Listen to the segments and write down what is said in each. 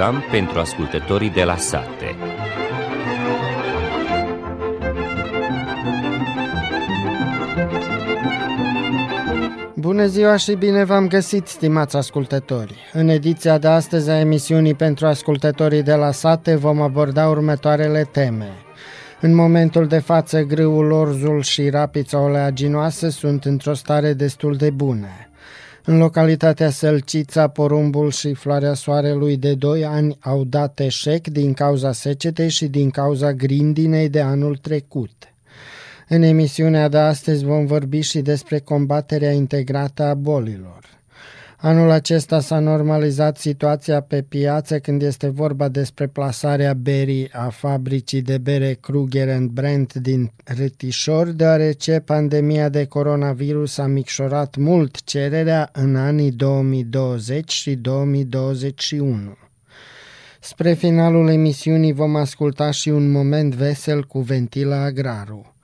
program pentru ascultătorii de la sate. Bună ziua și bine v-am găsit, stimați ascultători! În ediția de astăzi a emisiunii pentru ascultătorii de la sate vom aborda următoarele teme. În momentul de față, grâul, orzul și rapița oleaginoasă sunt într-o stare destul de bună. În localitatea Sălcița, porumbul și floarea soarelui de 2 ani au dat eșec din cauza secetei și din cauza grindinei de anul trecut. În emisiunea de astăzi vom vorbi și despre combaterea integrată a bolilor. Anul acesta s-a normalizat situația pe piață când este vorba despre plasarea berii a fabricii de bere Kruger & Brandt din Rătișor, deoarece pandemia de coronavirus a micșorat mult cererea în anii 2020 și 2021. Spre finalul emisiunii vom asculta și un moment vesel cu Ventila Agraru.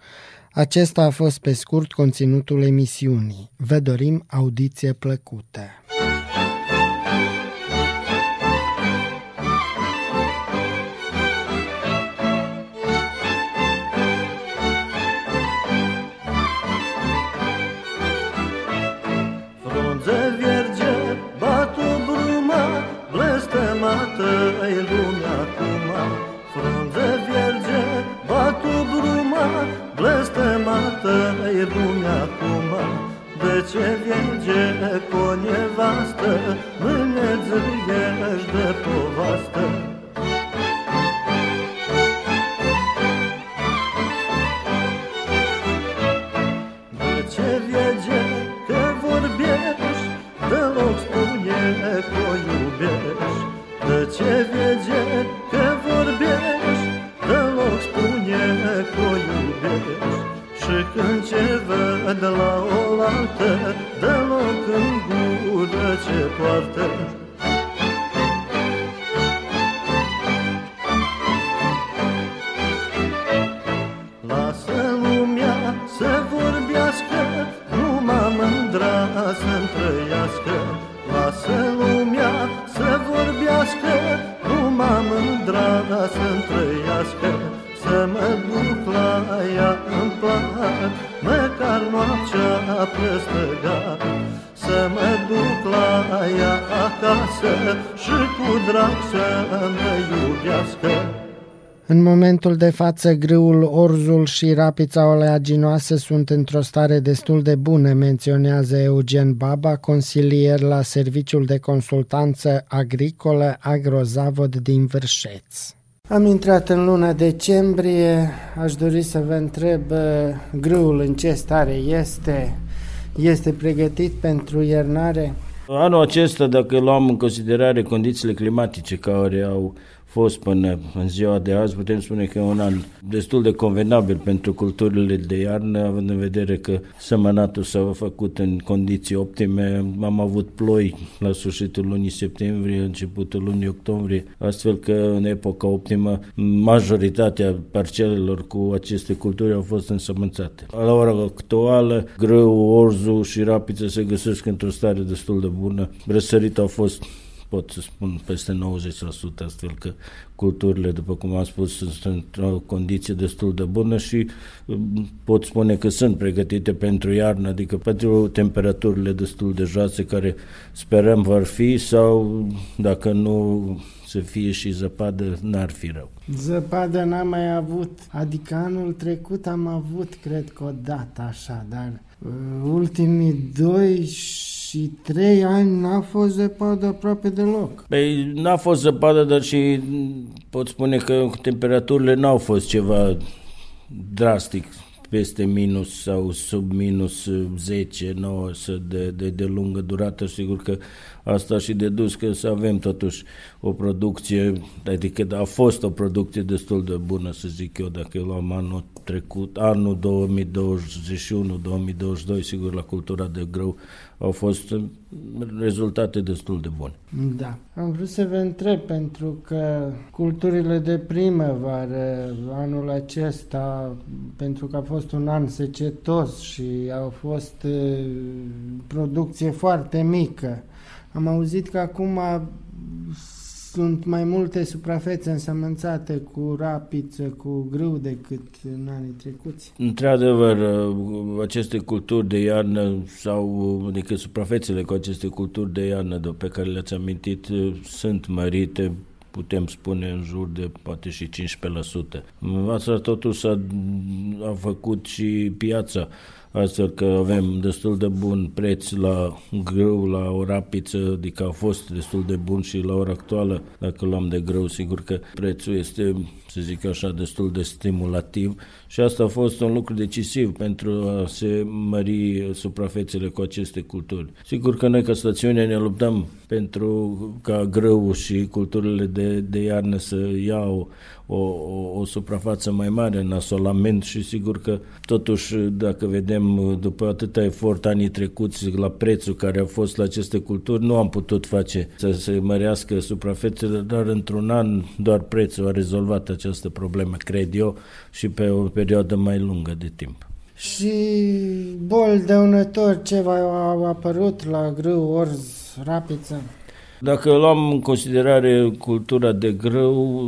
Acesta a fost pe scurt conținutul emisiunii. Vă dorim audiție plăcută! Frunze vierge, bat o bruma, blestemată ai lumea acum. Frunze vierge, bat o bruma, blestemată-i lumea acum. De ce vierge cu o nevastă, mânezâiești de povastă? De ce vierge că vorbiești, deloc spune că o iubești? De ce vierge că vorbiești, deloc spune că o iubești? Și când ce văd la oaltă, deloc în gură ce poartă. Lasă lumea să vorbească, numai mândra să-mi trăiască. Lasă lumea să vorbească, numai mândra să-mi trăiască. Să mă duc la ea în plat, măcar noaptea prestăgat. Să mă duc la ea acasă și cu drag să mă iubească. În momentul de față, grâul, orzul și rapița oleaginoasă sunt într-o stare destul de bună, menționează Eugen Baba, consilier la Serviciul de Consultanță Agricolă Agrozavod din Vârșeț. Am intrat în luna decembrie, aș dori să vă întreb grâul în ce stare este? Este pregătit pentru iernare? Anul acesta, dacă luăm în considerare condițiile climatice care au fost până în ziua de azi, putem spune că e un an destul de convenabil pentru culturile de iarnă, având în vedere că sămănatul s-a făcut în condiții optime. Am avut ploi la sfârșitul lunii septembrie, începutul lunii octombrie, astfel că în epoca optimă majoritatea parcelelor cu aceste culturi au fost însămânțate. La ora actuală, grâu, orzu și rapiță se găsesc într-o stare destul de bună. Răsărit au fost, pot să spun, peste 90%, astfel că culturile, după cum am spus, sunt într-o condiție destul de bună și pot spune că sunt pregătite pentru iarnă, adică pentru temperaturile destul de joase care sperăm vor fi, sau dacă nu să fie și zăpadă, n-ar fi rău. Zăpadă n-am mai avut, adică anul trecut am avut, cred că o dată așa, dar ultimii 2 și 3 ani n-a fost zăpadă aproape deloc. Păi n-a fost zăpadă, dar și pot spune că temperaturile n-au fost ceva drastic, peste minus sau sub minus 10, 9 de lungă durată. Sigur că asta și dedus că să avem totuși o producție, adică a fost o producție destul de bună, să zic eu, dacă luam anul trecut, anul 2021-2022, sigur la cultura de grâu au fost rezultate destul de bune. Da. Am vrut să vă întreb, pentru că culturile de primăvară anul acesta, pentru că a fost un an secetos și a fost producție foarte mică, am auzit că acum sunt mai multe suprafețe însemnățate cu rapiță, cu grâu decât în anii trecuți. Într-adevăr, aceste culturi de iarnă sau adică suprafețele cu aceste culturi de iarnă pe care le-ați amintit sunt mărite, putem spune în jur de poate și 15%. Asta totuși a făcut și piața, astfel că avem destul de bun preț la grâu, la o rapiță, adică a fost destul de bun și la ora actuală. Dacă luăm de grâu, sigur că prețul este, să zic așa, destul de stimulativ și asta a fost un lucru decisiv pentru a se mări suprafețele cu aceste culturi. Sigur că noi ca stațiune ne luptăm pentru ca grâu și culturile de iarnă să iau o suprafață mai mare în asolament și sigur că totuși dacă vedem după atâta efort anii trecuți la prețul care a fost la aceste culturi, nu am putut face să se mărească suprafețele, dar într-un an doar prețul a rezolvat această problemă, cred eu, și pe o perioadă mai lungă de timp. Și boli dăunători ce au apărut la grâu, orz, rapiță? Dacă luăm în considerare cultura de grâu,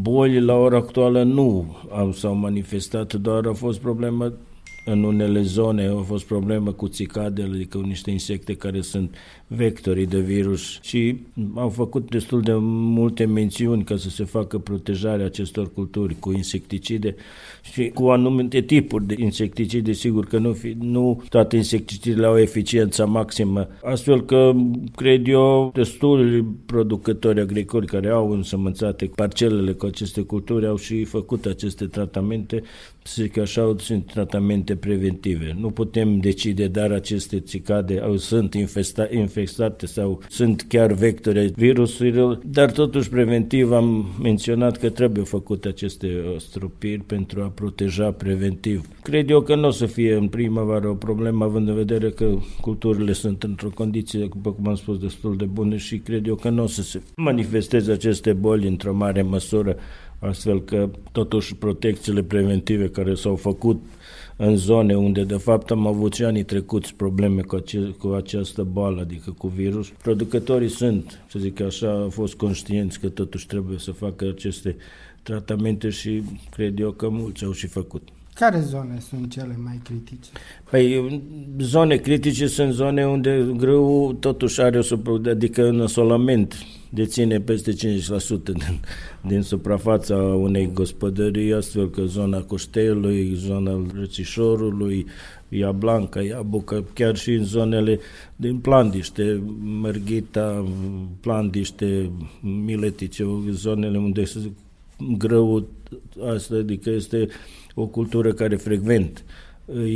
bolii la ora actuală nu s-au manifestat, doar a fost problemă în unele zone, a fost problemă cu țicadele, adică niște insecte care sunt vectorii de virus și au făcut destul de multe mențiuni ca să se facă protejarea acestor culturi cu insecticide și cu anumite tipuri de insecticide, sigur că nu toate insecticidele au eficiența maximă, astfel că cred eu destul producători agricoli care au însămânțate parcelele cu aceste culturi au și făcut aceste tratamente, să zic așa, sunt tratamente preventive. Nu putem decide, dar aceste țicade sunt infestate sau sunt chiar vectori virusurilor, dar totuși preventiv am menționat că trebuie făcute aceste stropiri pentru a proteja preventiv. Cred eu că nu o să fie în primăvară o problemă, având în vedere că culturile sunt într-o condiție, după cum am spus, destul de bune și cred eu că nu o să se manifesteze aceste boli într-o mare măsură, astfel că totuși protecțiile preventive care s-au făcut în zone unde de fapt am avut și anii trecuți probleme cu această boală, adică cu virus, producătorii sunt, să zic așa, au fost conștienți că totuși trebuie să facă aceste tratamente și cred eu că mulți au și făcut. Care zone sunt cele mai critice? Păi, zone critice sunt zone unde grâul totuși are o suprafață, adică în asolament deține peste 5% din suprafața unei gospodării, astfel că zona Coștelului, zona Rătișorului, Ia Blanca, Ia Bucă, chiar și în zonele din Plandiște, Mărghita, Plandiște, Miletice, zonele unde grâul, adică este o cultură care frecvent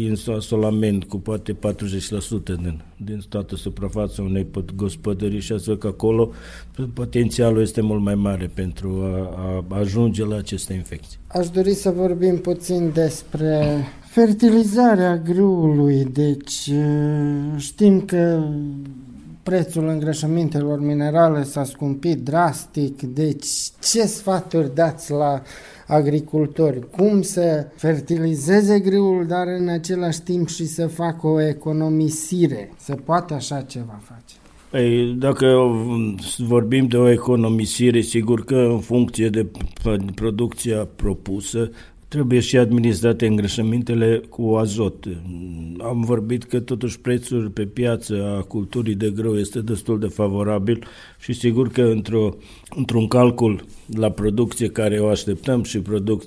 e în asolament cu poate 40% din toată suprafața unei gospodării și astfel că acolo potențialul este mult mai mare pentru a ajunge la aceste infecții. Aș dori să vorbim puțin despre fertilizarea grâului. Deci știm că prețul îngrășămintelor minerale s-a scumpit drastic, deci ce sfaturi dați la agricultori? Cum să fertilizeze grâul, dar în același timp și să facă o economisire? Se poate așa ceva face? Ei, dacă vorbim de o economisire, sigur că în funcție de producția propusă, trebuie și administrate îngrășămintele cu azot. Am vorbit că totuși prețul pe piață a culturii de grâu este destul de favorabil și sigur că într-un calcul la producție care o așteptăm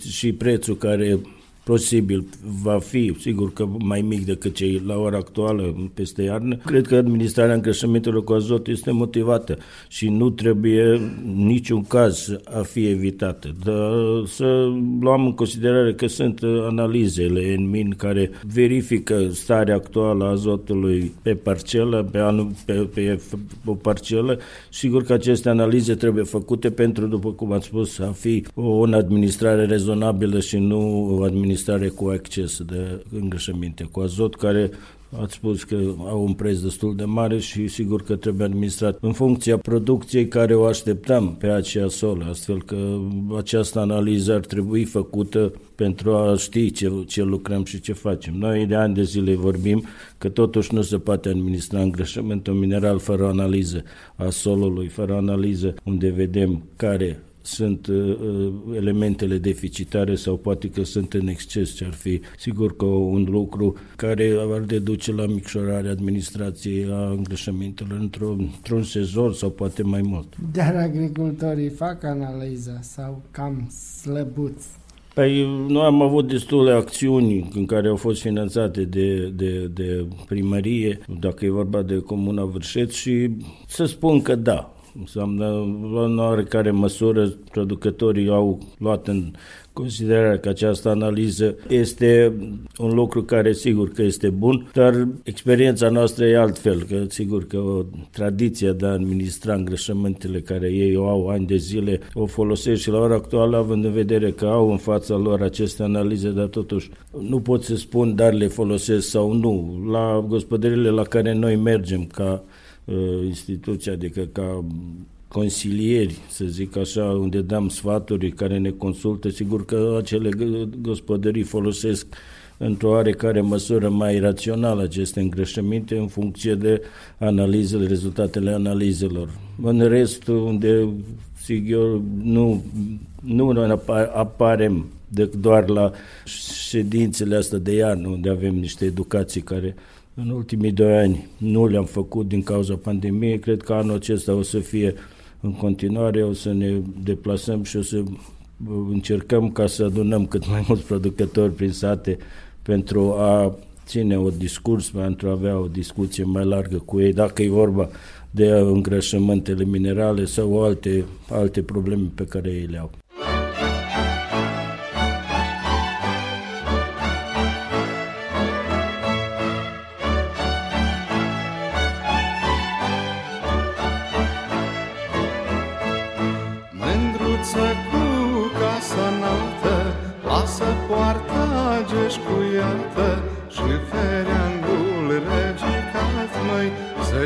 și prețul care posibil va fi, sigur că mai mic decât cei la ora actuală, peste iarnă, cred că administrarea îngrășămintelor cu azot este motivată și nu trebuie în niciun caz a fi evitată. Dar să luăm în considerare că sunt analizele în min care verifică starea actuală a azotului pe parcelă, pe o parcelă. Sigur că aceste analize trebuie făcute pentru, după cum am spus, a fi o administrare rezonabilă și nu o administrare cu acces de îngrășăminte cu azot, care Ați spus că au un preț destul de mare și sigur că trebuie administrat în funcția producției care o așteptam pe acea solă, astfel că această analiză ar trebui făcută pentru a ști ce lucrăm și ce facem. Noi de ani de zile vorbim că totuși nu se poate administra îngrășământul mineral fără analiză a solului, fără analiză unde vedem care sunt elementele deficitare sau poate că sunt în exces, ce ar fi sigur că un lucru care ar deduce la micșorarea administrației a îngrășămintelor într-un sezon sau poate mai mult. Dar agricultorii fac analiza sau cam slăbuți? Păi, noi am avut destule acțiuni în care au fost finanțate de primărie, dacă e vorba de Comuna Vârșeț, și să spun că da, înseamnă, în oarecare măsură, producătorii au luat în considerare că această analiză este un lucru care sigur că este bun, dar experiența noastră e altfel, că sigur că tradiția de a administra îngrășământele care ei o au ani de zile o folosesc și la ora actuală, având în vedere că au în fața lor aceste analize, dar totuși nu pot să spun dar le folosesc sau nu. La gospodările la care noi mergem ca instituția, adică ca consilieri, să zic așa, unde dăm sfaturi, care ne consultă, sigur că acele gospodării folosesc într-o oarecare măsură mai rațională aceste îngrășăminte în funcție de analizele, rezultatele analizelor. În rest, unde sigur nu aparem decât doar la ședințele astea de iarnă, unde avem niște educații care în ultimii 2 ani nu le-am făcut din cauza pandemiei. Cred că anul acesta o să fie în continuare, o să ne deplasăm și o să încercăm ca să adunăm cât mai mulți producători prin sate pentru a ține un discurs, pentru a avea o discuție mai largă cu ei, dacă e vorba de îngrășământele minerale sau alte probleme pe care ei le au.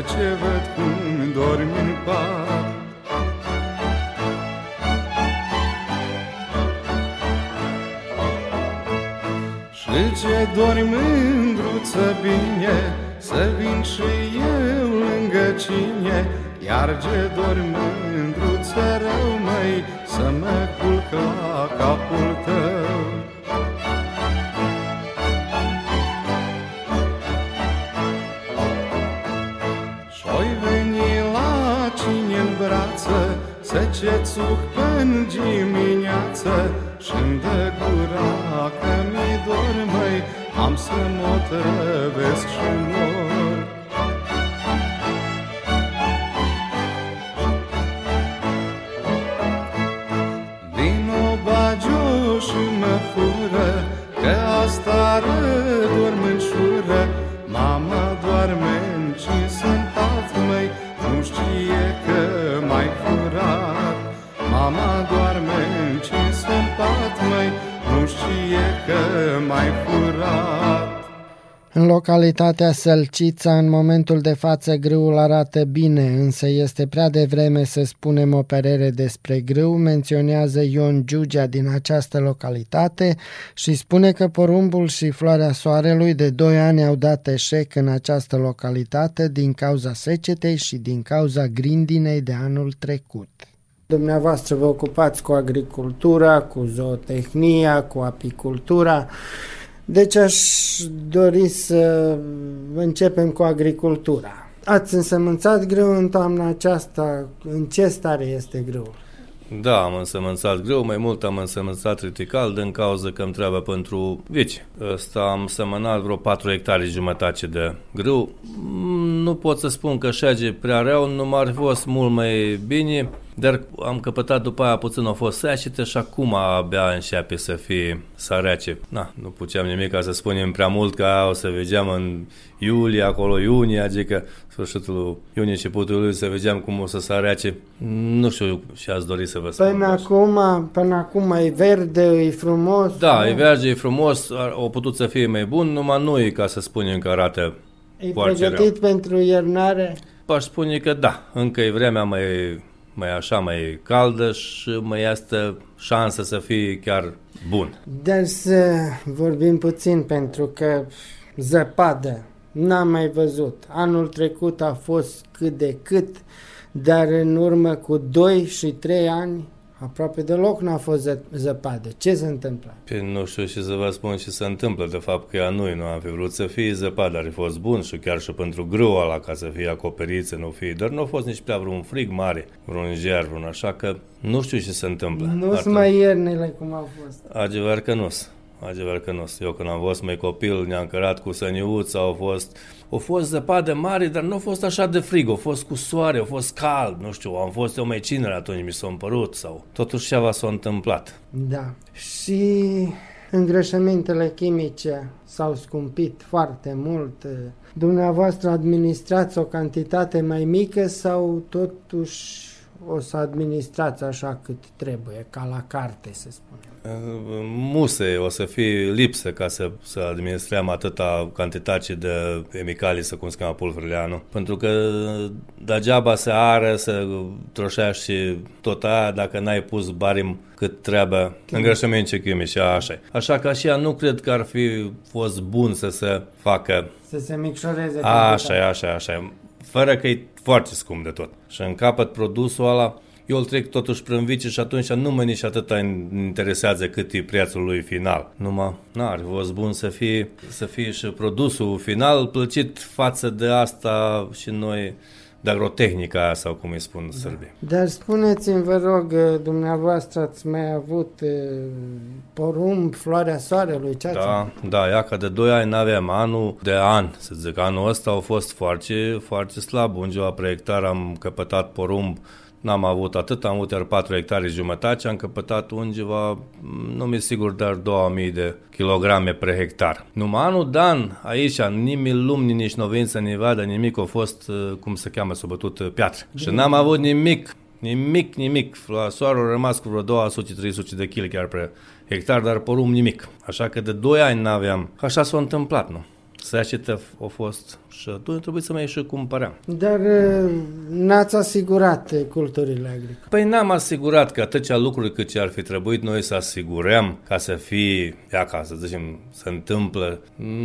Ce văd cum dormi în pat, și ce dormi mândruță bine, să vin și eu lângă cine, iar ce dormi mândruță rău, măi, să mă culc la capul tău. Să ce țuc până dimineață și-mi dă gura că mi-i dor, măi, am să mă trăvesc și mor. Vino bagiu și mă fură, că astară dorm în șură, mama doarme în și sunt alt, măi, nu știe că m-ai furat. Mama doarme încins-n pat, măi, nu știe că m-ai furat. În localitatea Sălcița, în momentul de față, grâul arată bine, însă este prea devreme să spunem o părere despre grâu, menționează Ion Giugea din această localitate și spune că porumbul și floarea soarelui de 2 ani au dat eșec în această localitate din cauza secetei și din cauza grindinei de anul trecut. Dumneavoastră vă ocupați cu agricultura, cu zootehnia, cu apicultura. Deci aș dori să începem cu agricultura. Ați însămânțat grâu în toamna aceasta, în ce stare este grâul? Da, am însămânțat grâu, mai mult am însămânțat retical din cauza că îmi trebuie pentru vici. Ăsta am sămânat vreo 4,5 hectare de grâu. Nu pot să spun că șage prea rău, nu m-ar fost mult mai bine, dar am căpătat după aia puțin, o fost secetă și acum abia începe să fie sărace. Na, nu puteam nimic ca să spunem prea mult, că o să vegeam în iulie, acolo iunie, adică sfârșitul iunie, începutul iulie, să vegeam cum o să sărace. Nu știu și ați dori să vă spun. Până acum e verde, e frumos. Da, nu? E verde, e frumos, o putut să fie mai bun, numai nu e ca să spunem că arată E pregătit pentru iernare? Aș spune că da, încă e vremea mai caldă și mai este șansa să fie chiar bun. Dar să vorbim puțin, pentru că zăpadă n-am mai văzut. Anul trecut a fost cât de cât, dar în urmă cu 2 și 3 ani aproape deloc n-a fost zăpadă. Ce se întâmplă? Nu știu ce să vă spun ce se întâmplă. De fapt că noi nu am fi vrut să fie zăpadă, ar fi fost bun și chiar și pentru grâu ala ca să fie acoperit, să nu fie. Dar nu a fost nici prea vreun frig mare, vreun ger, vreun așa că nu știu ce se întâmplă. Nu-s mai iernile cum au fost. Adevăr că nu-s. Eu când am fost mai copil, ne-am cărat cu săniuța, au fost zăpadă mare, dar nu a fost așa de frig, a fost cu soare, a fost cald, nu știu, am fost eu mai ciner atunci, mi s-a împărut sau totuși ceva s-a întâmplat. Da. Și îngrășămintele chimice s-au scumpit foarte mult. Dumneavoastră administrați o cantitate mai mică sau totuși o să administrați așa cât trebuie, ca la carte, să spunem? Muse, o să fie lipsă ca să administrăm atâta cantitate de chimicalii, să cum se cheamă pulverile, pentru că degeaba se ară, să troșești și tot aia dacă n-ai pus barim cât trebuie, îngrășăminte chimice, așa. Așa că și ea nu cred că ar fi fost bun să se facă... Să se micșoreze. Așa. Fără că e foarte scump de tot. Și în capăt produsul ăla, eu îl trec totuși prin vici și atunci nu mă nici atâta interesează cât e prețul lui final. Numai, ar fost bun să fie și produsul final plăcit față de asta și noi, de agrotehnica aia sau cum îi spun sârbii. Dar spuneți-mi, vă rog, dumneavoastră ați mai avut porumb, floarea soarelui, ceață? Da, ea că de 2 ani n-aveam. Anul ăsta a fost foarte, foarte slab. Un ziua pe hectar am căpătat porumb, n-am avut atât, am avut iar 4 hectare jumătate, am căpătat undeva, nu mi-e sigur, dar 2000 de kilograme pe hectar. Numai anul dan, aici, nimeni lumni, nici novință, nici vadă, nimic, a fost, cum se cheamă, s-a bătut piatră. Și n-am avut nimic. Soarul a rămas cu vreo 200-300 de kg chiar pe hectar, dar porumb nimic. Așa că de 2 ani n-aveam. Așa s-a întâmplat, nu? Săcită a fost și atunci trebuie să mai ieși cumpăram. Dar n-ați asigurat culturile agricole? Păi n-am asigurat, că atâtea lucruri cât ce ar fi trebuit noi să asigurăm ca să fie acasă, să zicem, se întâmplă.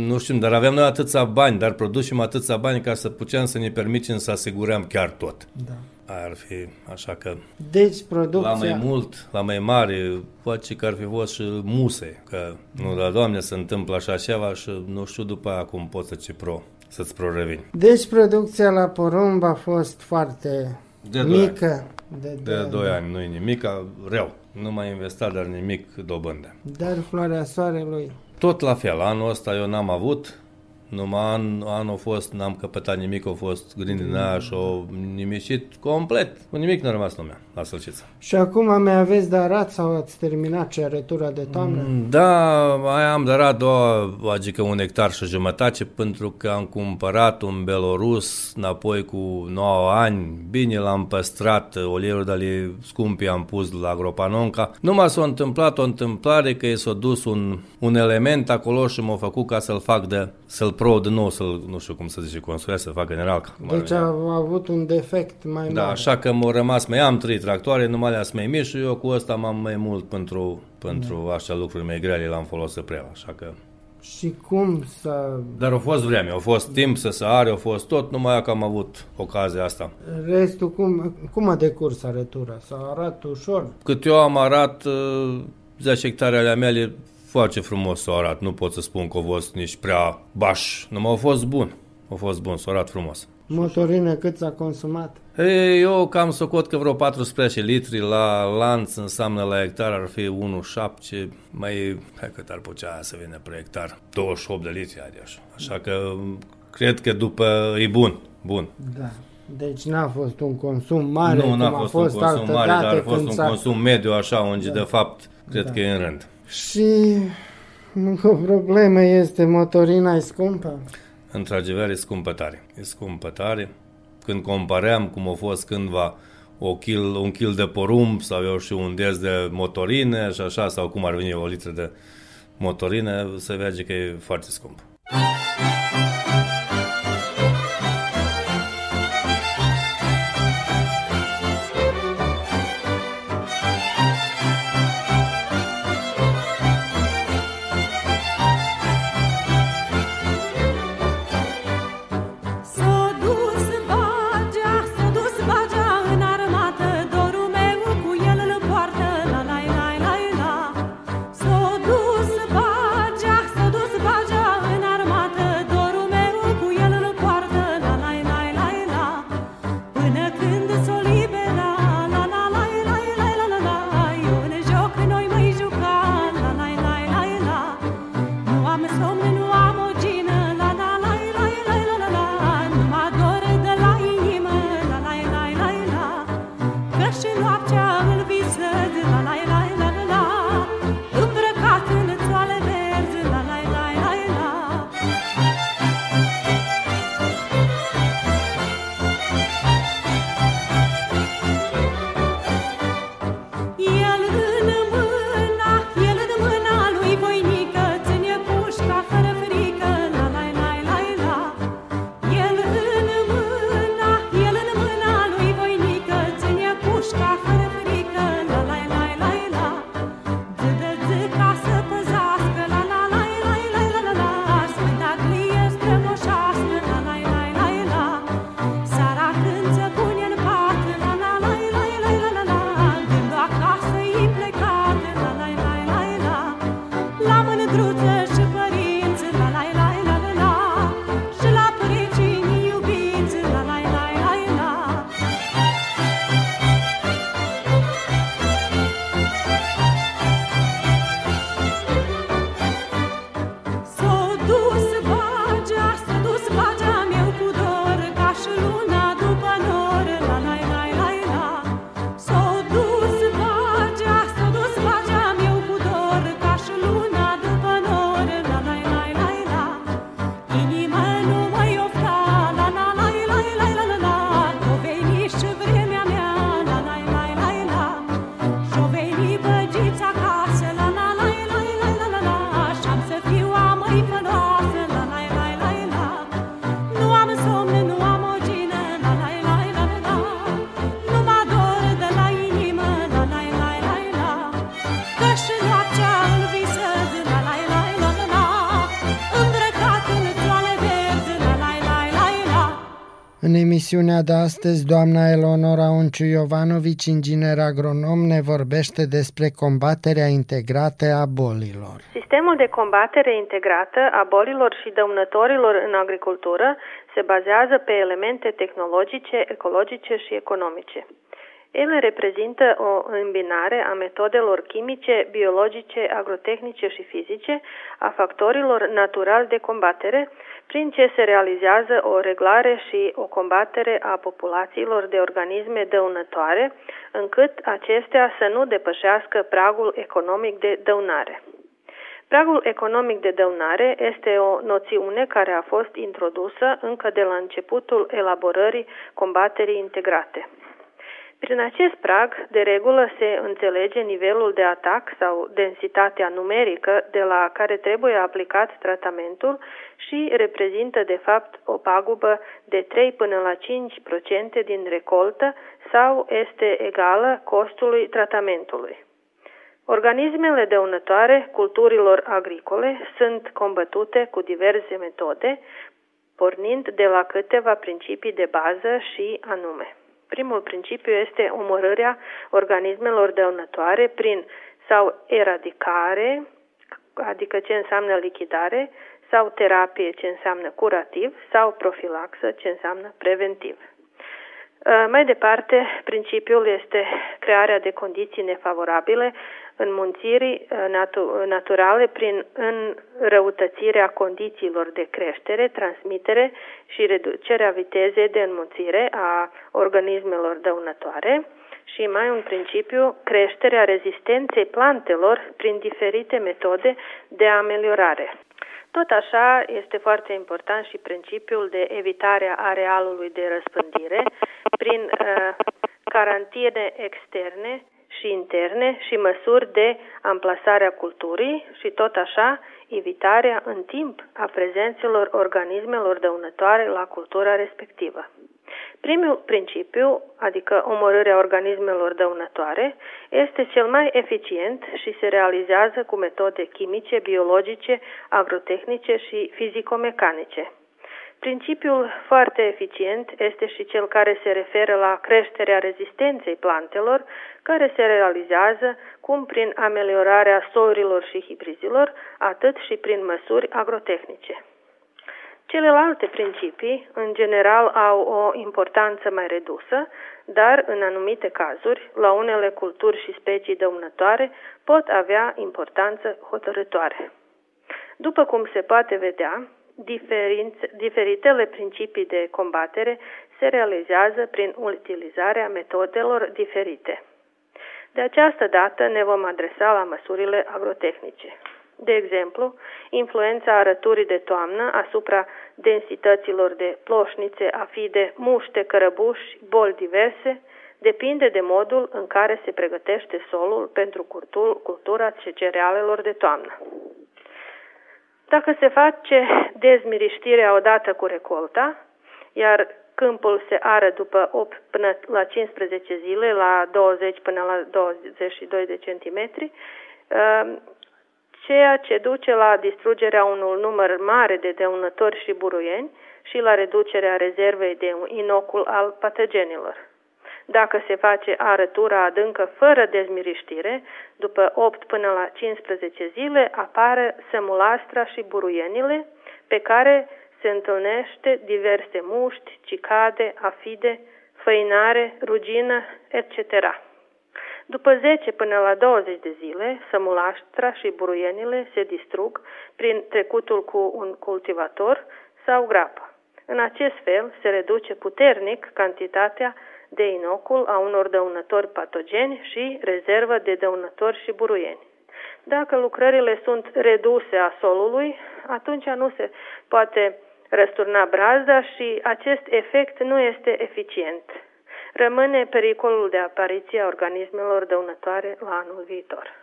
Nu știu, dar aveam noi atâția bani, dar producem atâția bani ca să putem să ne permitem să asigurăm chiar tot. Da. Ar fi, așa că... Deci producția... La mai mult, la mai mare, poate că ar fi fost și muse, că nu, la Doamne, se întâmplă așa ceva și nu știu după aia cum poți să-ți prorevini. Deci producția la porumb a fost foarte mică. De 2 ani, nu-i nimic, rău. Nu m-a investat, dar nimic dobândă. Dar floarea soarelui... Tot la fel, anul ăsta eu n-am avut... Numai anul a fost, n-am căpătat nimic, a fost grindina și o nimicit complet. Cu nimic n-a rămas lumea la Sălcița. Și acum mai aveți de arat sau ați terminat cerătura de toamnă? Da, aia am de arat adică 1,5 hectare, pentru că am cumpărat un belorus înapoi cu 9 ani. Bine l-am păstrat, olierul de ale scumpii am pus la Agropanonca. Numai s-a întâmplat o întâmplare că i s-a dus un element acolo și m-a făcut ca să-l fac de... să-l pro de nou, să-l, nu știu cum să zice, construiesc, să-l fac general. Deci a avut un defect mai mare. Da, așa că m-au rămas, mai am 3 tractoare, numai le-am mai mici și eu cu ăsta m-am mai mult pentru așa lucruri mai grele, l-am folosit prea, așa că... Și cum să... Dar a fost vreme, a fost timp să se are, a fost tot, numai că am avut ocazia asta. Restul, cum a decurs arătura? S-a arat ușor? Cât eu am arat, 10 hectare ale mele, foarte frumos s-a arat, nu pot să spun că a fost nici prea baș, numai a fost bun, s-a arat frumos. Motorină cât s-a consumat? Ei, eu cam socot că vreo 14 litri la lanț înseamnă la hectar ar fi 1,7, mai cât ar putea să vină pe hectar, 28 de litri adiași, așa că cred că după e bun. Da. Deci n-a fost un consum mare, nu, n-a fost, un consum mare, dar a fost un consum mediu așa, unde de fapt cred că e în rând. Și o problemă este, motorina e scumpă? Într-adevăr, e scumpă tare. Când compaream cum a fost cândva un kil de porumb sau eu știu un dez de motorină și așa, sau cum ar veni o litră de motorină, se vede că e foarte scump. emisiunea de astăzi, doamna Eleonora Unciu-Iovanovici, inginer agronom, ne vorbește despre combaterea integrată a bolilor. Sistemul de combatere integrată a bolilor și dăunătorilor în agricultură se bazează pe elemente tehnologice, ecologice și economice. Ele reprezintă o îmbinare a metodelor chimice, biologice, agrotehnice și fizice, a factorilor naturali de combatere, prin ce se realizează o reglare și o combatere a populațiilor de organisme dăunătoare, încât acestea să nu depășească pragul economic de dăunare. Pragul economic de dăunare este o noțiune care a fost introdusă încă de la începutul elaborării combaterii integrate. Prin acest prag, de regulă, se înțelege nivelul de atac sau densitatea numerică de la care trebuie aplicat tratamentul și reprezintă, de fapt, o pagubă de 3 până la 5% din recoltă sau este egală costului tratamentului. Organismele dăunătoare culturilor agricole sunt combătute cu diverse metode, pornind de la câteva principii de bază și anume. Primul principiu este omorârea organismelor dăunătoare prin sau eradicare, adică ce înseamnă lichidare, sau terapie, ce înseamnă curativ, sau profilaxă, ce înseamnă preventiv. Mai departe, principiul este crearea de condiții nefavorabile înmulțirii naturale prin înrăutățirea condițiilor de creștere, transmitere și reducerea vitezei de înmulțire a organismelor dăunătoare și mai un principiu, creșterea rezistenței plantelor prin diferite metode de ameliorare. Tot așa este foarte important și principiul de evitare a arealului de răspândire prin carantine externe și interne și măsuri de amplasare a culturii și tot așa evitarea în timp a prezențelor organismelor dăunătoare la cultura respectivă. Primul principiu, adică omorârea organismelor dăunătoare, este cel mai eficient și se realizează cu metode chimice, biologice, agrotehnice și fizico-mecanice. Principiul foarte eficient este și cel care se referă la creșterea rezistenței plantelor, care se realizează cum prin ameliorarea sorilor și hibrizilor, atât și prin măsuri agrotehnice. Celelalte principii, în general, au o importanță mai redusă, dar, în anumite cazuri, la unele culturi și specii dăunătoare, pot avea importanță hotărâtoare. După cum se poate vedea, diferitele principii de combatere se realizează prin utilizarea metodelor diferite. De această dată ne vom adresa la măsurile agrotehnice. De exemplu, influența arăturii de toamnă asupra densităților de ploșnițe, afide, muște, cărăbuși, boli diverse, depinde de modul în care se pregătește solul pentru cultura cerealelor de toamnă. Dacă se face dezmiriștirea odată cu recolta, iar câmpul se ară după 8 până la 15 zile, la 20 până la 22 de centimetri, ceea ce duce la distrugerea unui număr mare de dăunători și buruieni și la reducerea rezervei de inocul al patogenilor. Dacă se face arătura adâncă fără dezmiriștire, după 8 până la 15 zile apare sămulastra și buruienile, pe care se întâlnește diverse muști, cicade, afide, făinare, rugină, etc. După 10 până la 20 de zile, sămulastra și buruienile se distrug prin trecutul cu un cultivator sau grapă. În acest fel se reduce puternic cantitatea de inocul a unor dăunători patogeni și rezervă de dăunători și buruieni. Dacă lucrările sunt reduse a solului, atunci nu se poate răsturna brazda și acest efect nu este eficient. Rămâne pericolul de apariție a organismelor dăunătoare la anul viitor.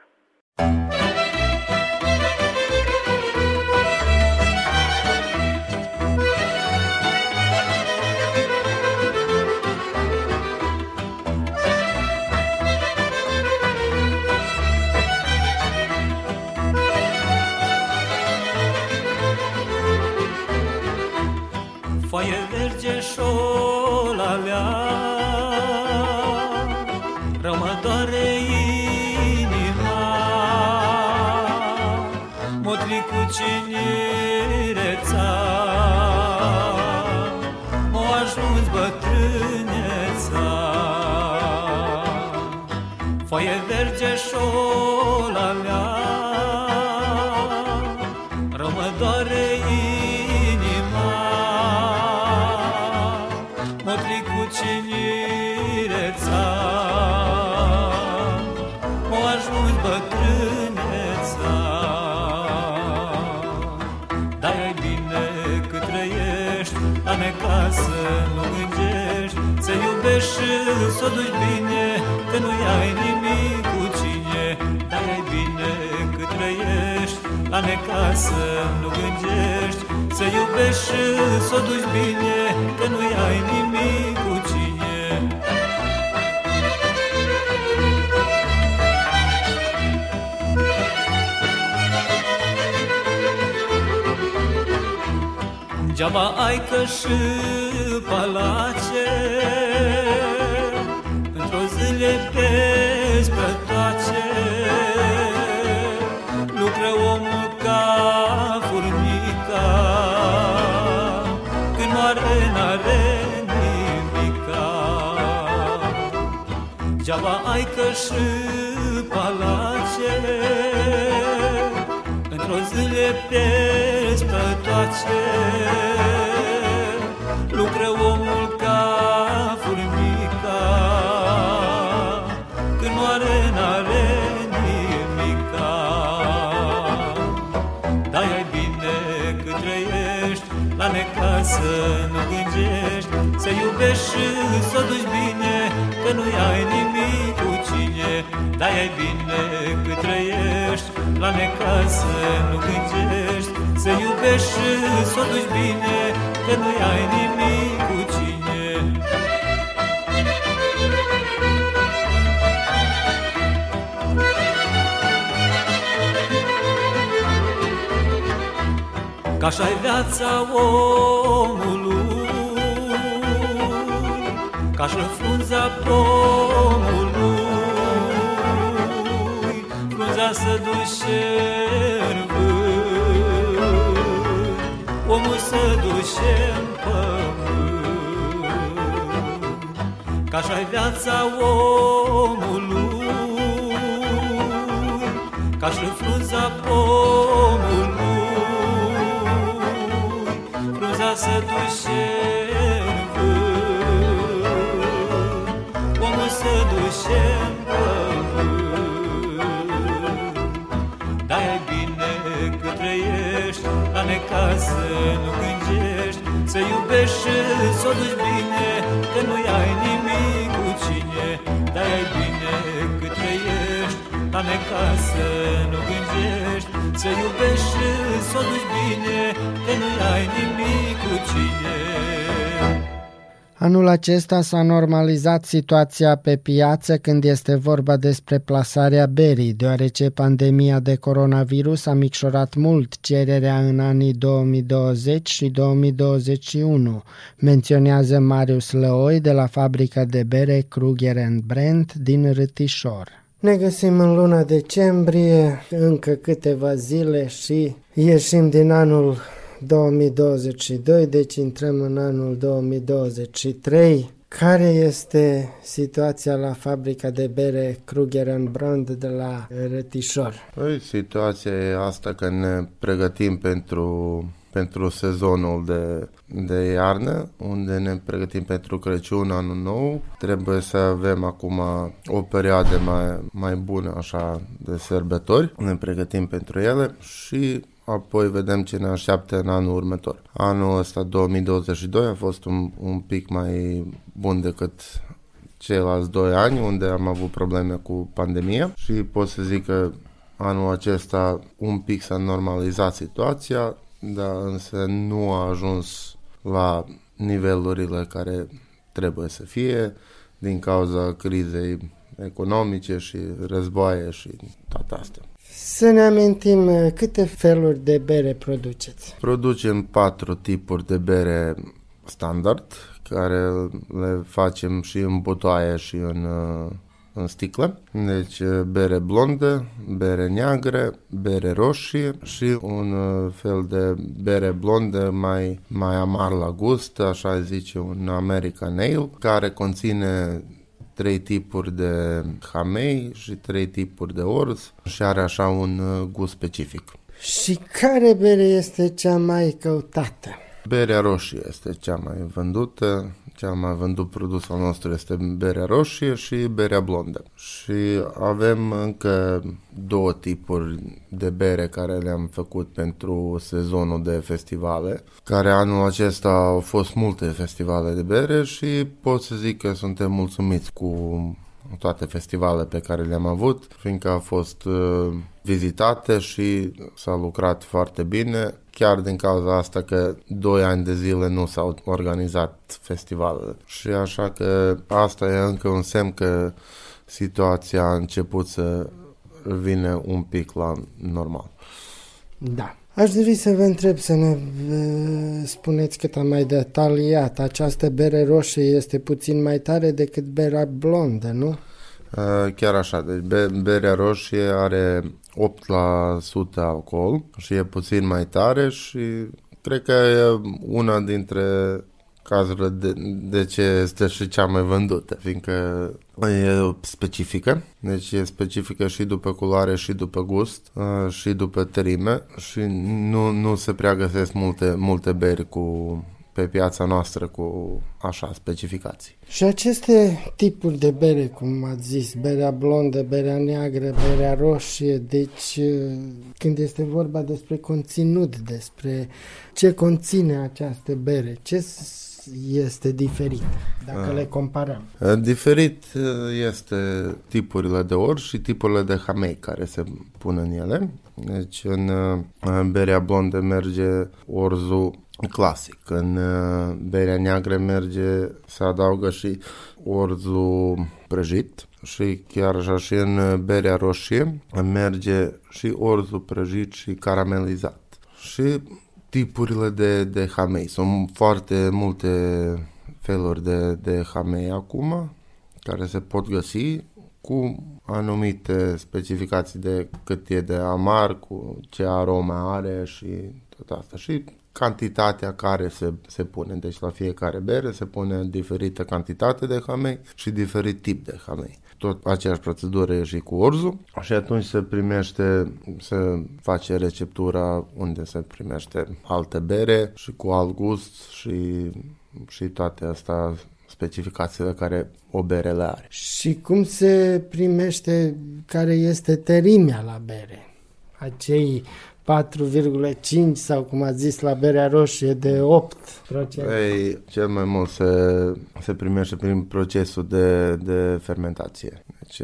Foaie vergeșor calea, rămătoare inima, motricul cinereța, o ajuns bătrâneța, foie verge șolalea, rămătoare inima, motricul cinereța, o ajuns bătrâneța. Dar e bine că trăiești, la necasă nu gândești, să iubești și să o duci bine, că nu ai nimic cu cine. Dar e bine că trăiești, la necasă nu gândești, să iubești și să o duci bine, că nu ai nimic cu cine. Geaba ai că și palace, într-o zi le despre-toace, lucră omul ca furnica, când moare n-are nimica. Geaba ai că și palace, într-o zi le despre-toace, lucră omul ca furnica, când moare n-are nimica. Dar e bine că trăiești, la necasă nu gândești, să iubești și să o duci bine, că nu ai nimic cu cine. Dar e bine că trăiești, la necasă nu gândești, să iubești și să o duci bine, că nu ai nimic cu cine. Că așa-i viața omului, că așa frunza pomului, frunza se duce în vânt, omul se duce în pământ. Că așa-i viața omului, că așa frunza pomului, să duce în vânt, omul să duce în pământ. Dar e bine că trăiești, la necasă nu gândești, să iubești și să o duci bine, că nu ai nimic cu cine. Dar e bine că trăiești, la necasă nu gândești, să iubești și să o duci bine, că nu ai nimic cu cine. Anul acesta s-a normalizat situația pe piață când este vorba despre plasarea berii, deoarece pandemia de coronavirus a micșorat mult cererea în anii 2020 și 2021, menționează Marius Lăoi de la fabrica de bere Kruger & Brandt din Rătișor. Ne găsim în luna decembrie, încă câteva zile și ieșim din anul 2022, deci intrăm în anul 2023. Care este situația la fabrica de bere Kruger & Brandt de la Rătișor? Păi, situația e asta că ne pregătim pentru sezonul de iarnă, unde ne pregătim pentru Crăciun, Anul Nou. Trebuie să avem acum o perioadă mai bună așa de sărbători. Ne pregătim pentru ele și apoi vedem ce ne așteaptă în anul următor. Anul ăsta 2022 a fost un pic mai bun decât ceilalți 2 ani, unde am avut probleme cu pandemia și pot să zic că anul acesta un pic s-a normalizat situația, dar însă nu a ajuns la nivelurile care trebuie să fie din cauza crizei economice și războaie și toate astea. Să ne amintim câte feluri de bere produceți. Producem 4 tipuri de bere standard, care le facem și în butoaie și în sticlă. Deci bere blondă, bere neagră, bere roșie și un fel de bere blondă mai amar la gust, așa zice un American Ale, care conține 3 tipuri de hamei și 3 tipuri de orz și are așa un gust specific. Și care bere este cea mai căutată? Berea roșie este cea mai vândută, cea mai vândut produs al nostru este berea roșie și berea blondă. Și avem încă 2 tipuri de bere care le-am făcut pentru sezonul de festivale, care anul acesta au fost multe festivale de bere și pot să zic că suntem mulțumiți cu toate festivalele pe care le-am avut, fiindcă a fost vizitate și s-a lucrat foarte bine, chiar din cauza asta că 2 ani de zile nu s-au organizat festivalele. Și așa că asta e încă un semn că situația a început să vină un pic la normal. Da. Aș dori să vă întreb să ne spuneți cât mai detaliat. Această bere roșie este puțin mai tare decât berea blondă, nu? Chiar așa, deci berea roșie are 8% alcool și e puțin mai tare și cred că e una dintre cazurile de ce este și cea mai vândută, fiindcă e specifică, deci e specifică și după culoare și după gust și după tărime și nu se prea găsesc multe beri pe piața noastră cu așa specificații. Și aceste tipuri de bere, cum ați zis, berea blondă, berea neagră, berea roșie, deci când este vorba despre conținut, despre ce conține această bere, ce este diferit, dacă le comparăm? Diferit este tipurile de orz și tipurile de hamei care se pun în ele. Deci în berea blondă merge orzul clasic. În berea neagră merge, se adaugă și orzul prăjit și chiar așa și în berea roșie merge și orzul prăjit și caramelizat. Și tipurile de hamei. Sunt foarte multe feluri de hamei acum care se pot găsi cu anumite specificații de cât e de amar, cu ce arome are și tot asta. Și cantitatea care se pune. Deci la fiecare bere se pune diferită cantitate de hamei și diferit tip de hamei. Tot aceeași procedură e și cu orzul și atunci se face receptura unde se primește altă bere și cu alt gust și toate astea specificațiile care o bere le are. Și cum se primește care este tărimea la bere? Acei 4,5 sau cum a zis la berea roșie de 8%. Ei, cel mai mult se primește prin procesul de fermentație. Deci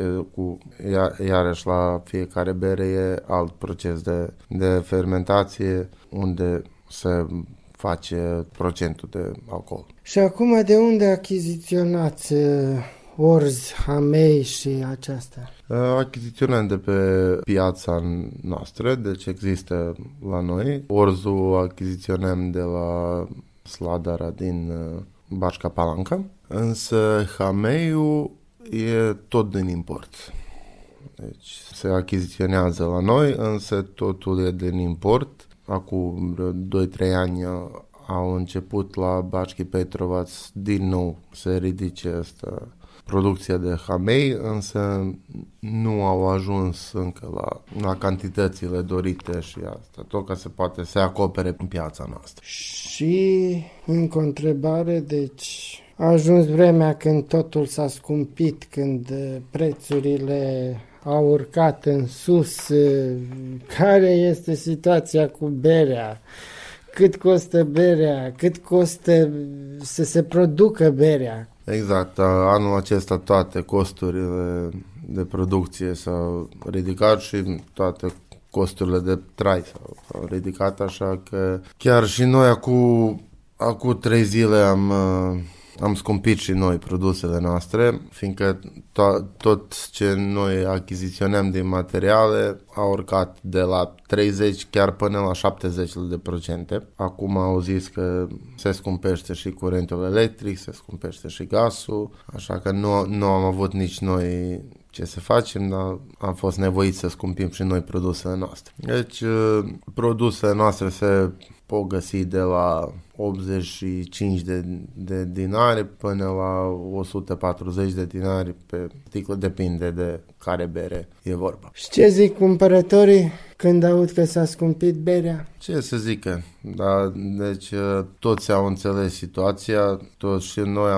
iarăși la fiecare bere e alt proces de fermentație unde se face procentul de alcool. Și acum de unde achiziționați orz, hamei și acestea? Achiziționăm de pe piața noastră, deci există la noi. Orzul achiziționăm de la Sladara din Bačka Palanka, însă hameiul e tot din import. Deci se achiziționează la noi, însă totul e din import. Acum 2-3 ani au început la Bački Petrovac din nou se ridice asta producția de hamei, însă nu au ajuns încă la cantitățile dorite și asta, tot ca se poate să acopere în piața noastră. Și încă o întrebare, deci a ajuns vremea când totul s-a scumpit, când prețurile au urcat în sus, care este situația cu berea? Cât costă berea? Cât costă să se producă berea? Exact, anul acesta toate costurile de producție s-au ridicat și toate costurile de trai s-au ridicat, așa că chiar și noi acum 3 zile am Am scumpit și noi produsele noastre, fiindcă tot ce noi achiziționăm din materiale a urcat de la 30 chiar până la 70%. Acum au zis că se scumpește și curentul electric, se scumpește și gazul, așa că nu am avut nici noi ce să facem, dar am fost nevoiți să scumpim și noi produsele noastre. Deci, produsele noastre se pot găsi de la 85 de dinari până la 140 de dinari pe sticlă, depinde de care bere e vorba. Și ce zic cumpărătorii când aud că s-a scumpit berea? Ce să zică? Da, deci toți au înțeles situația, toți, și noi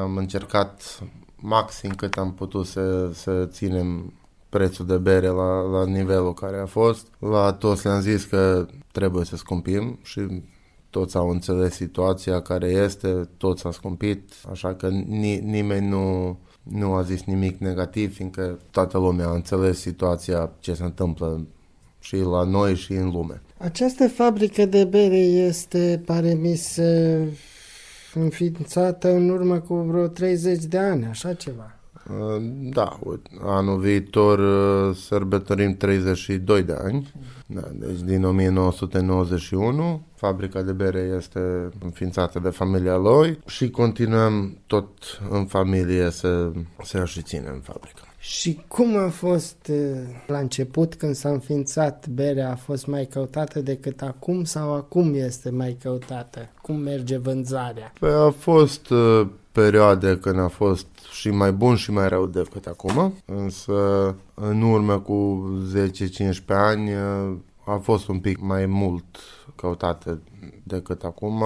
am încercat maxim cât am putut să ținem prețul de bere la nivelul care a fost. La toți le-am zis că trebuie să scumpim și toți au înțeles situația care este, toți au scumpit, așa că nimeni nu a zis nimic negativ, fiindcă toată lumea a înțeles situația ce se întâmplă și la noi și în lume. Această fabrică de bere este, pare mi se, înființată în urmă cu vreo 30 de ani, așa ceva. Da, anul viitor sărbătorim 32 de ani. Da, deci din 1991 fabrica de bere este înființată de familia Lăoi și continuăm tot în familie să își ținem fabrica. Și cum a fost la început când s-a înființat berea? A fost mai căutată decât acum sau acum este mai căutată? Cum merge vânzarea? Păi a fost perioade când a fost și mai bun și mai rău decât acum, însă în urmă cu 10-15 ani a fost un pic mai mult căutată decât acum.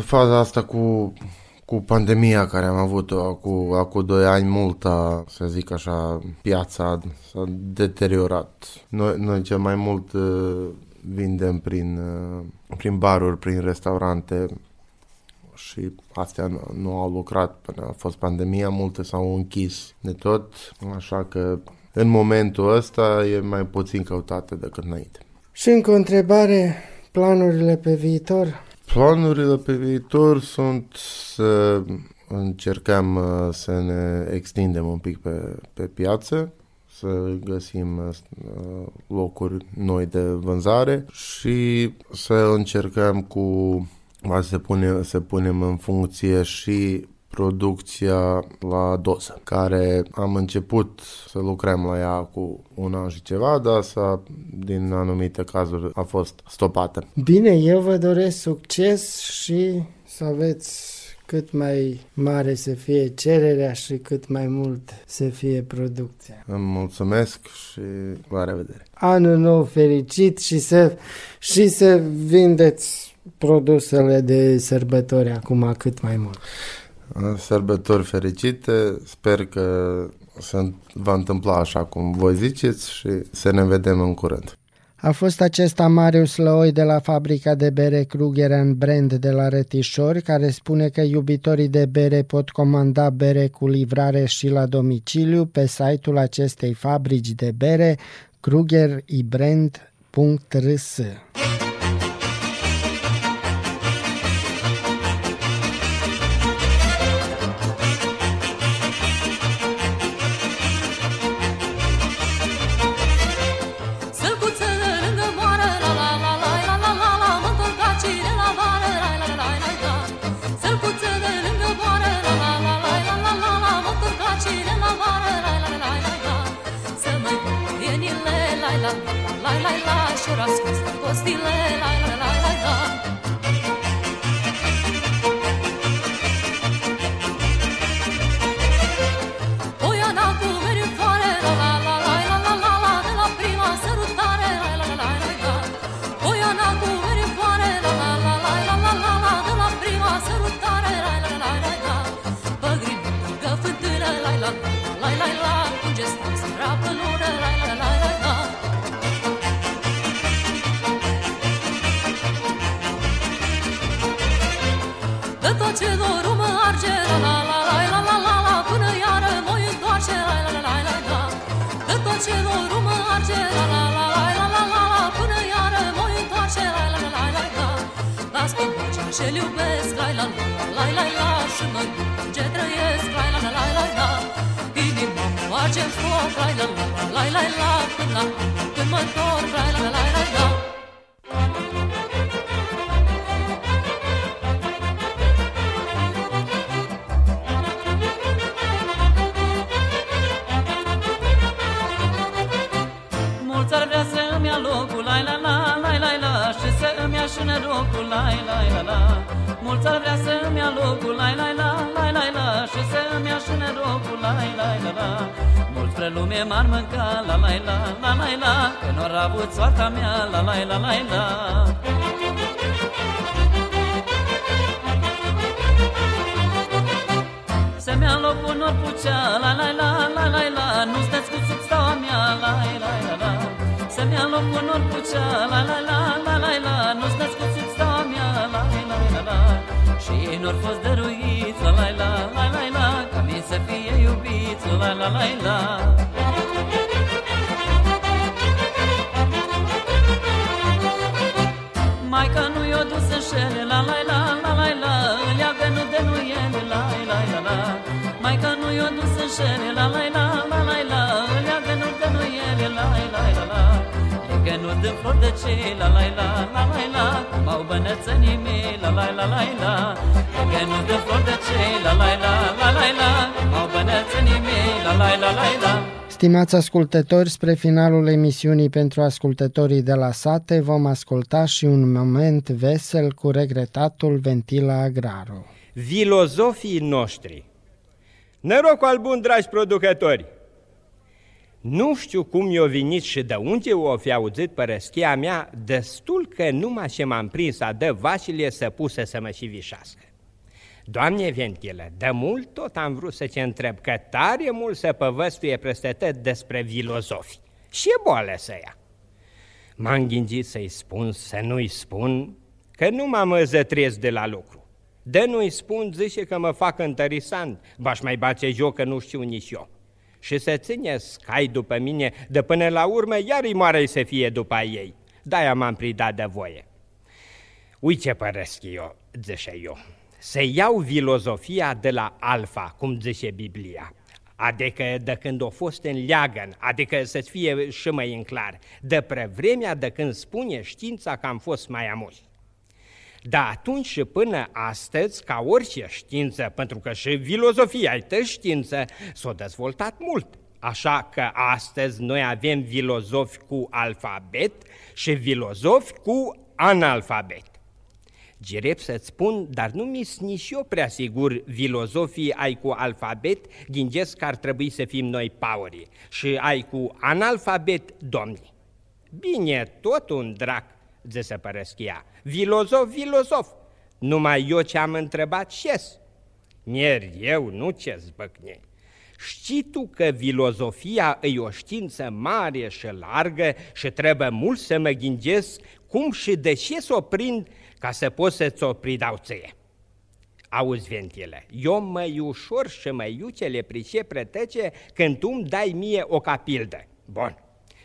Faza asta cu pandemia care am avut-o acum 2 ani, multă, să zic așa, piața s-a deteriorat. Noi cel mai mult vindem prin baruri, prin restaurante și astea nu au lucrat până a fost pandemia, multe s-au închis de tot, așa că în momentul ăsta e mai puțin căutată decât înainte. Și încă o întrebare, planurile pe viitor? Planurile pe viitor sunt să încercăm să ne extindem un pic pe piață, să găsim locuri noi de vânzare și să încercăm să punem în funcție și producția la doză, care am început să lucrăm la ea cu un an și ceva, dar din anumite cazuri a fost stopată. Bine, eu vă doresc succes și să aveți cât mai mare să fie cererea și cât mai mult să fie producția. Îmi mulțumesc și la revedere! Anul nou fericit și să vindeți produsele de sărbători acum cât mai mult. Sărbători fericite, sper că se va întâmpla așa cum voi ziceți și să ne vedem în curând. A fost acesta Marius Lăoi de la fabrica de bere Kruger & Brand de la Rătișor, care spune că iubitorii de bere pot comanda bere cu livrare și la domiciliu pe site-ul acestei fabrici de bere krugeribrand.rs. Și-l iubesc, la la la la lai lai la, și noi cu ce trăiesc, lai la lai lai la. Inima face foc, lai la lai lai la, când mă întorc, lai la lai lai la. Sună rocul lai lai la la, mulți ar vrea să-mi ia locul lai lai la lai lai la, și să-mi ia sună rocul lai lai la la, mulți spre lume m-ar mânca la lai la la lai la, că n-or avut soarta mea la lai la lai la. Să-mi ia locul n-or pucea la lai la la lai la, nu stați cu sub staua mea lai lai la la, să-mi ia locul n-or pucea la lai la la lai la, nu stați cu sub staua mea lai la la la, și ei n-or fost dăruiți la lai la la lai la, ca mie să fie iubiți la la lai la. Maica nu i-o dus în șele la lai la la lai la, îl ia gănu de nu ele la la la la, maica nu i-o dus în șele la lai la la lai la, îl ia gănu de nu ele la la la la. Că nu dă flori de cei, la lai la, la lai la, cum au bănățenii mei, la lai la lai la. Că nu dă flori de cei, la lai la, la lai la, cum au bănățenii mei, la lai la lai la. Stimați ascultători, spre finalul emisiunii pentru ascultătorii de la sate vom asculta și un moment vesel cu regretatul Ventila Agraru. Filozofii noștri, norocul al bun, dragi producători! Nu știu cum i-o venit și de unde o fi auzit părăschia mea, destul că numai ce m-am prins a dă vașile să pusă să mă și vișească. Doamne Ventilă, de mult tot am vrut să te întreb, că tare mult să păvăstuie prestătăt despre filozofi. Și e boală să ia. M-am gândit să-i spun, să nu-i spun, că nu mă zătresc de la lucru. De nu-i spun, zice că mă fac întărisant, v-aș mai bate joc că nu știu nici eu. Și se ține scai după mine, de până la urmă, iar îi moare să fie după ei. De-aia m-am pridat de voie. Ui ce părăsc eu, zice eu, să iau filozofia de la alfa, cum zice Biblia, adică de când o fost în leagăn, adică să-ți fie și mai în clar, de prevremea de când spune știința că am fost mai amuși. Dar atunci și până astăzi, ca orice știință, pentru că și filozofia e tot știință, s-a dezvoltat mult. Așa că astăzi noi avem filozofi cu alfabet și filozofi cu analfabet. Girep să-ți spun, dar nu mi-s nici eu prea sigur, filozofii ai cu alfabet, gândesc că ar trebui să fim noi pauri, și ai cu analfabet, domni. Bine, tot un drac, zise Părăschia. Filozof, filozof, numai eu ce am întrebat ce-s? Mier eu, nu ce-s băcne. Știi tu că filozofia e o știință mare și largă și trebuie mult să mă gândesc cum și de ce s-o prind ca să pot să-ți o pridau ție. Auzi, Ventile, eu mai ușor și mai iucele pricep pretece când tu îmi dai mie o capildă. Bun,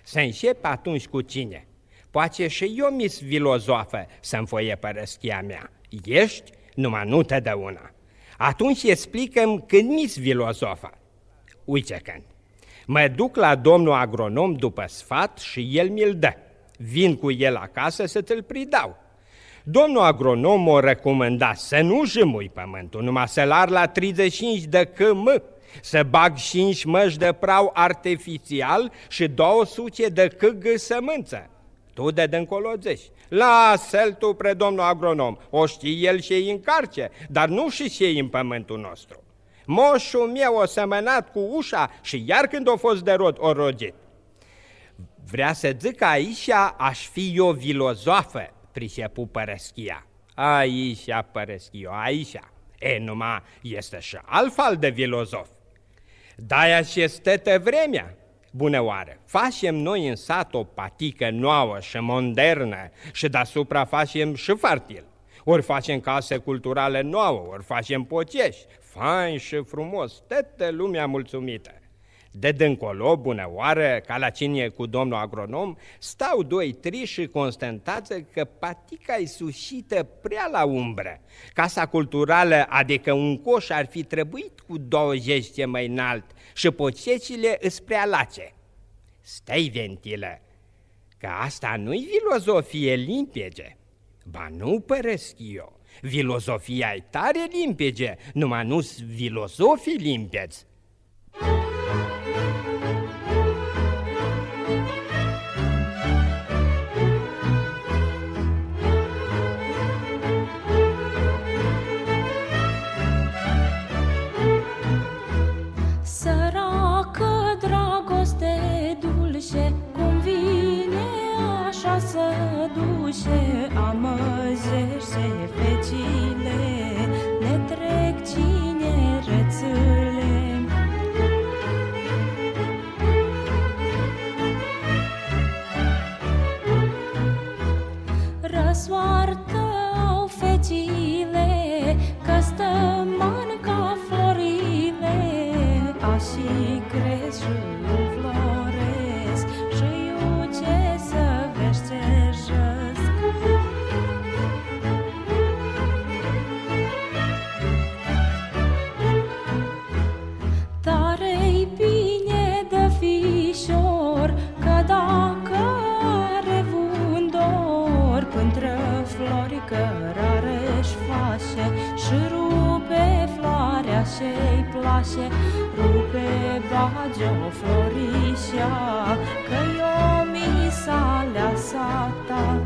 să încep atunci cu cine? Poate și eu mi-s filozofă să-mi foie părăschia mea. Ești? Numai nu te dă una. Atunci explică-mi când mi-s filozofă. Uite când. Mă duc la domnul agronom după sfat și el mi-l dă. Vin cu el acasă să ți-l pridau. Domnul agronom o recomanda să nu jâmui pământul, numai să-l ar la 35 de cm, să bag 5 măși de prau artificial și 200 de câgă sămânță. Tu de dâncolo zici, lasă-l tu pre domnul agronom, o știi el și ei în carce, dar nu și ei în pământul nostru. Moșul meu o semănat cu ușa și iar când o fost de rod, o rogit. Vrea să zic aici aș fi eu filozofă, pricepu Părăschia. Aici, Părăschio, aici. E, numai este și altfel de filozof. De-aia și stătă vremea. Bună oară, facem noi în sat o patică nouă și modernă și deasupra facem și fartil. Ori facem case culturale nouă, ori facem pocești, fain și frumos, toată lumea mulțumită. De dâncolo, bună oară, ca la cinie cu domnul agronom, stau doi triși și constatați că patica-i sușită prea la umbră. Casa culturală, adică un coș, ar fi trebuit cu 20 de mai înalt și pocecile îs prea lace. Stai, Ventilă, că asta nu-i filozofie limpede. Ba nu părăsc eu, filozofia-i tare limpede, numai nu-s filozofii limpezi. Duce, amăzește fecile, le trec cinerețele. Răsoartă au fecile, că stămân ca florile, așa-i cresc și înfloresc și iuce să veștești. Și rupe floarea și-i place, rupe bagio florișa, că-i o misa leasa ta.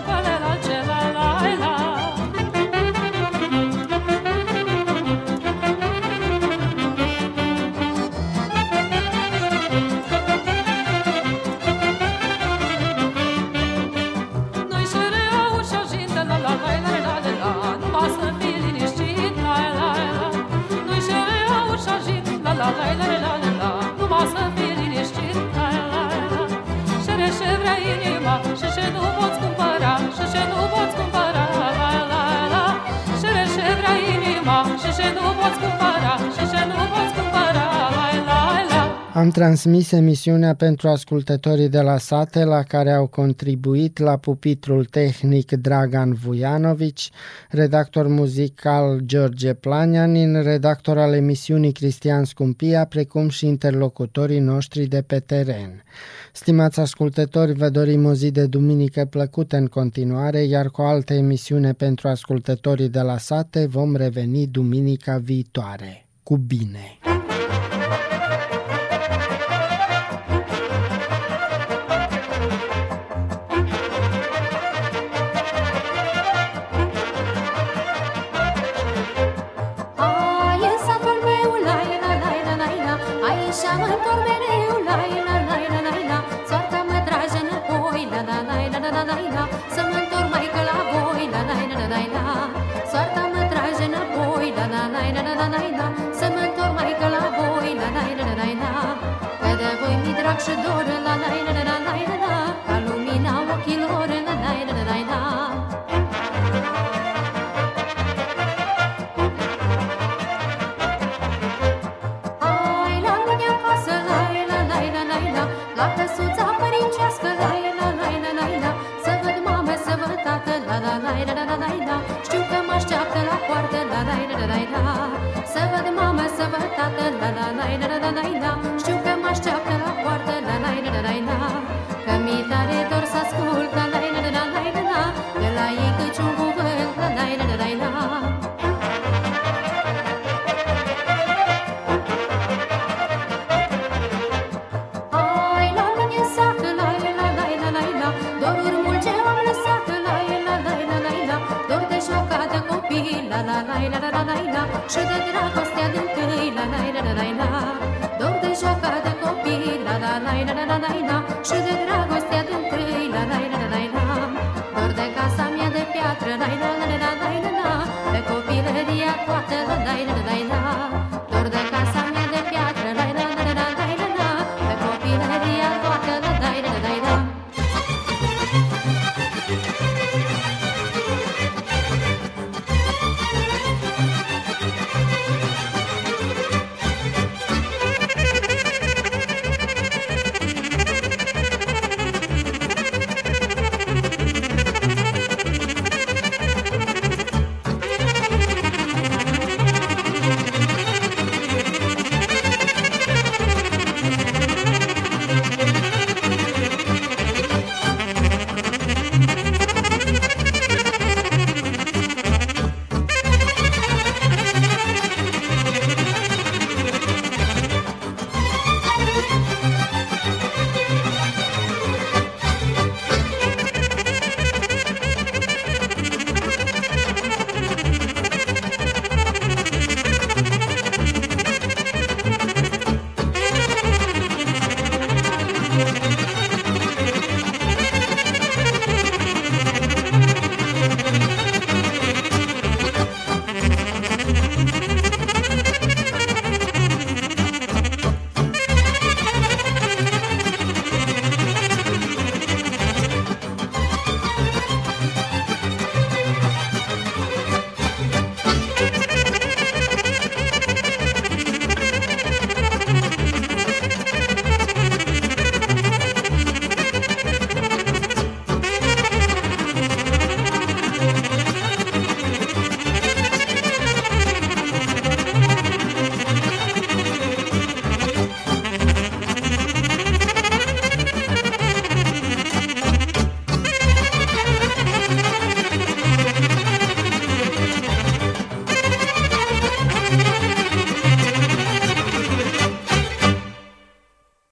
Am transmis emisiunea pentru ascultătorii de la sate, la care au contribuit la pupitrul tehnic Dragan Vujanovici, redactor muzical George Planianin, redactor al emisiunii Cristian Scumpia, precum și interlocutorii noștri de pe teren. Stimați ascultători, vă dorim o zi de duminică plăcută în continuare, iar cu o altă emisiune pentru ascultătorii de la sate vom reveni duminica viitoare. Cu bine! Și dor, la la la la la la, ca lumina ochilor, la la la la la. Ai la mine acasă, la la la la la, la căsuța părincească, Să văd mama, să văd tată, știu că mă așteaptă la poartă, că mi-e tare dor să ascult de la ei căci-un cuvânt. Și de dragostea din-tâi, dor de joacă de copii, și de dragostea din-tâi, dor de casa mea de piatră, de copilăria toată.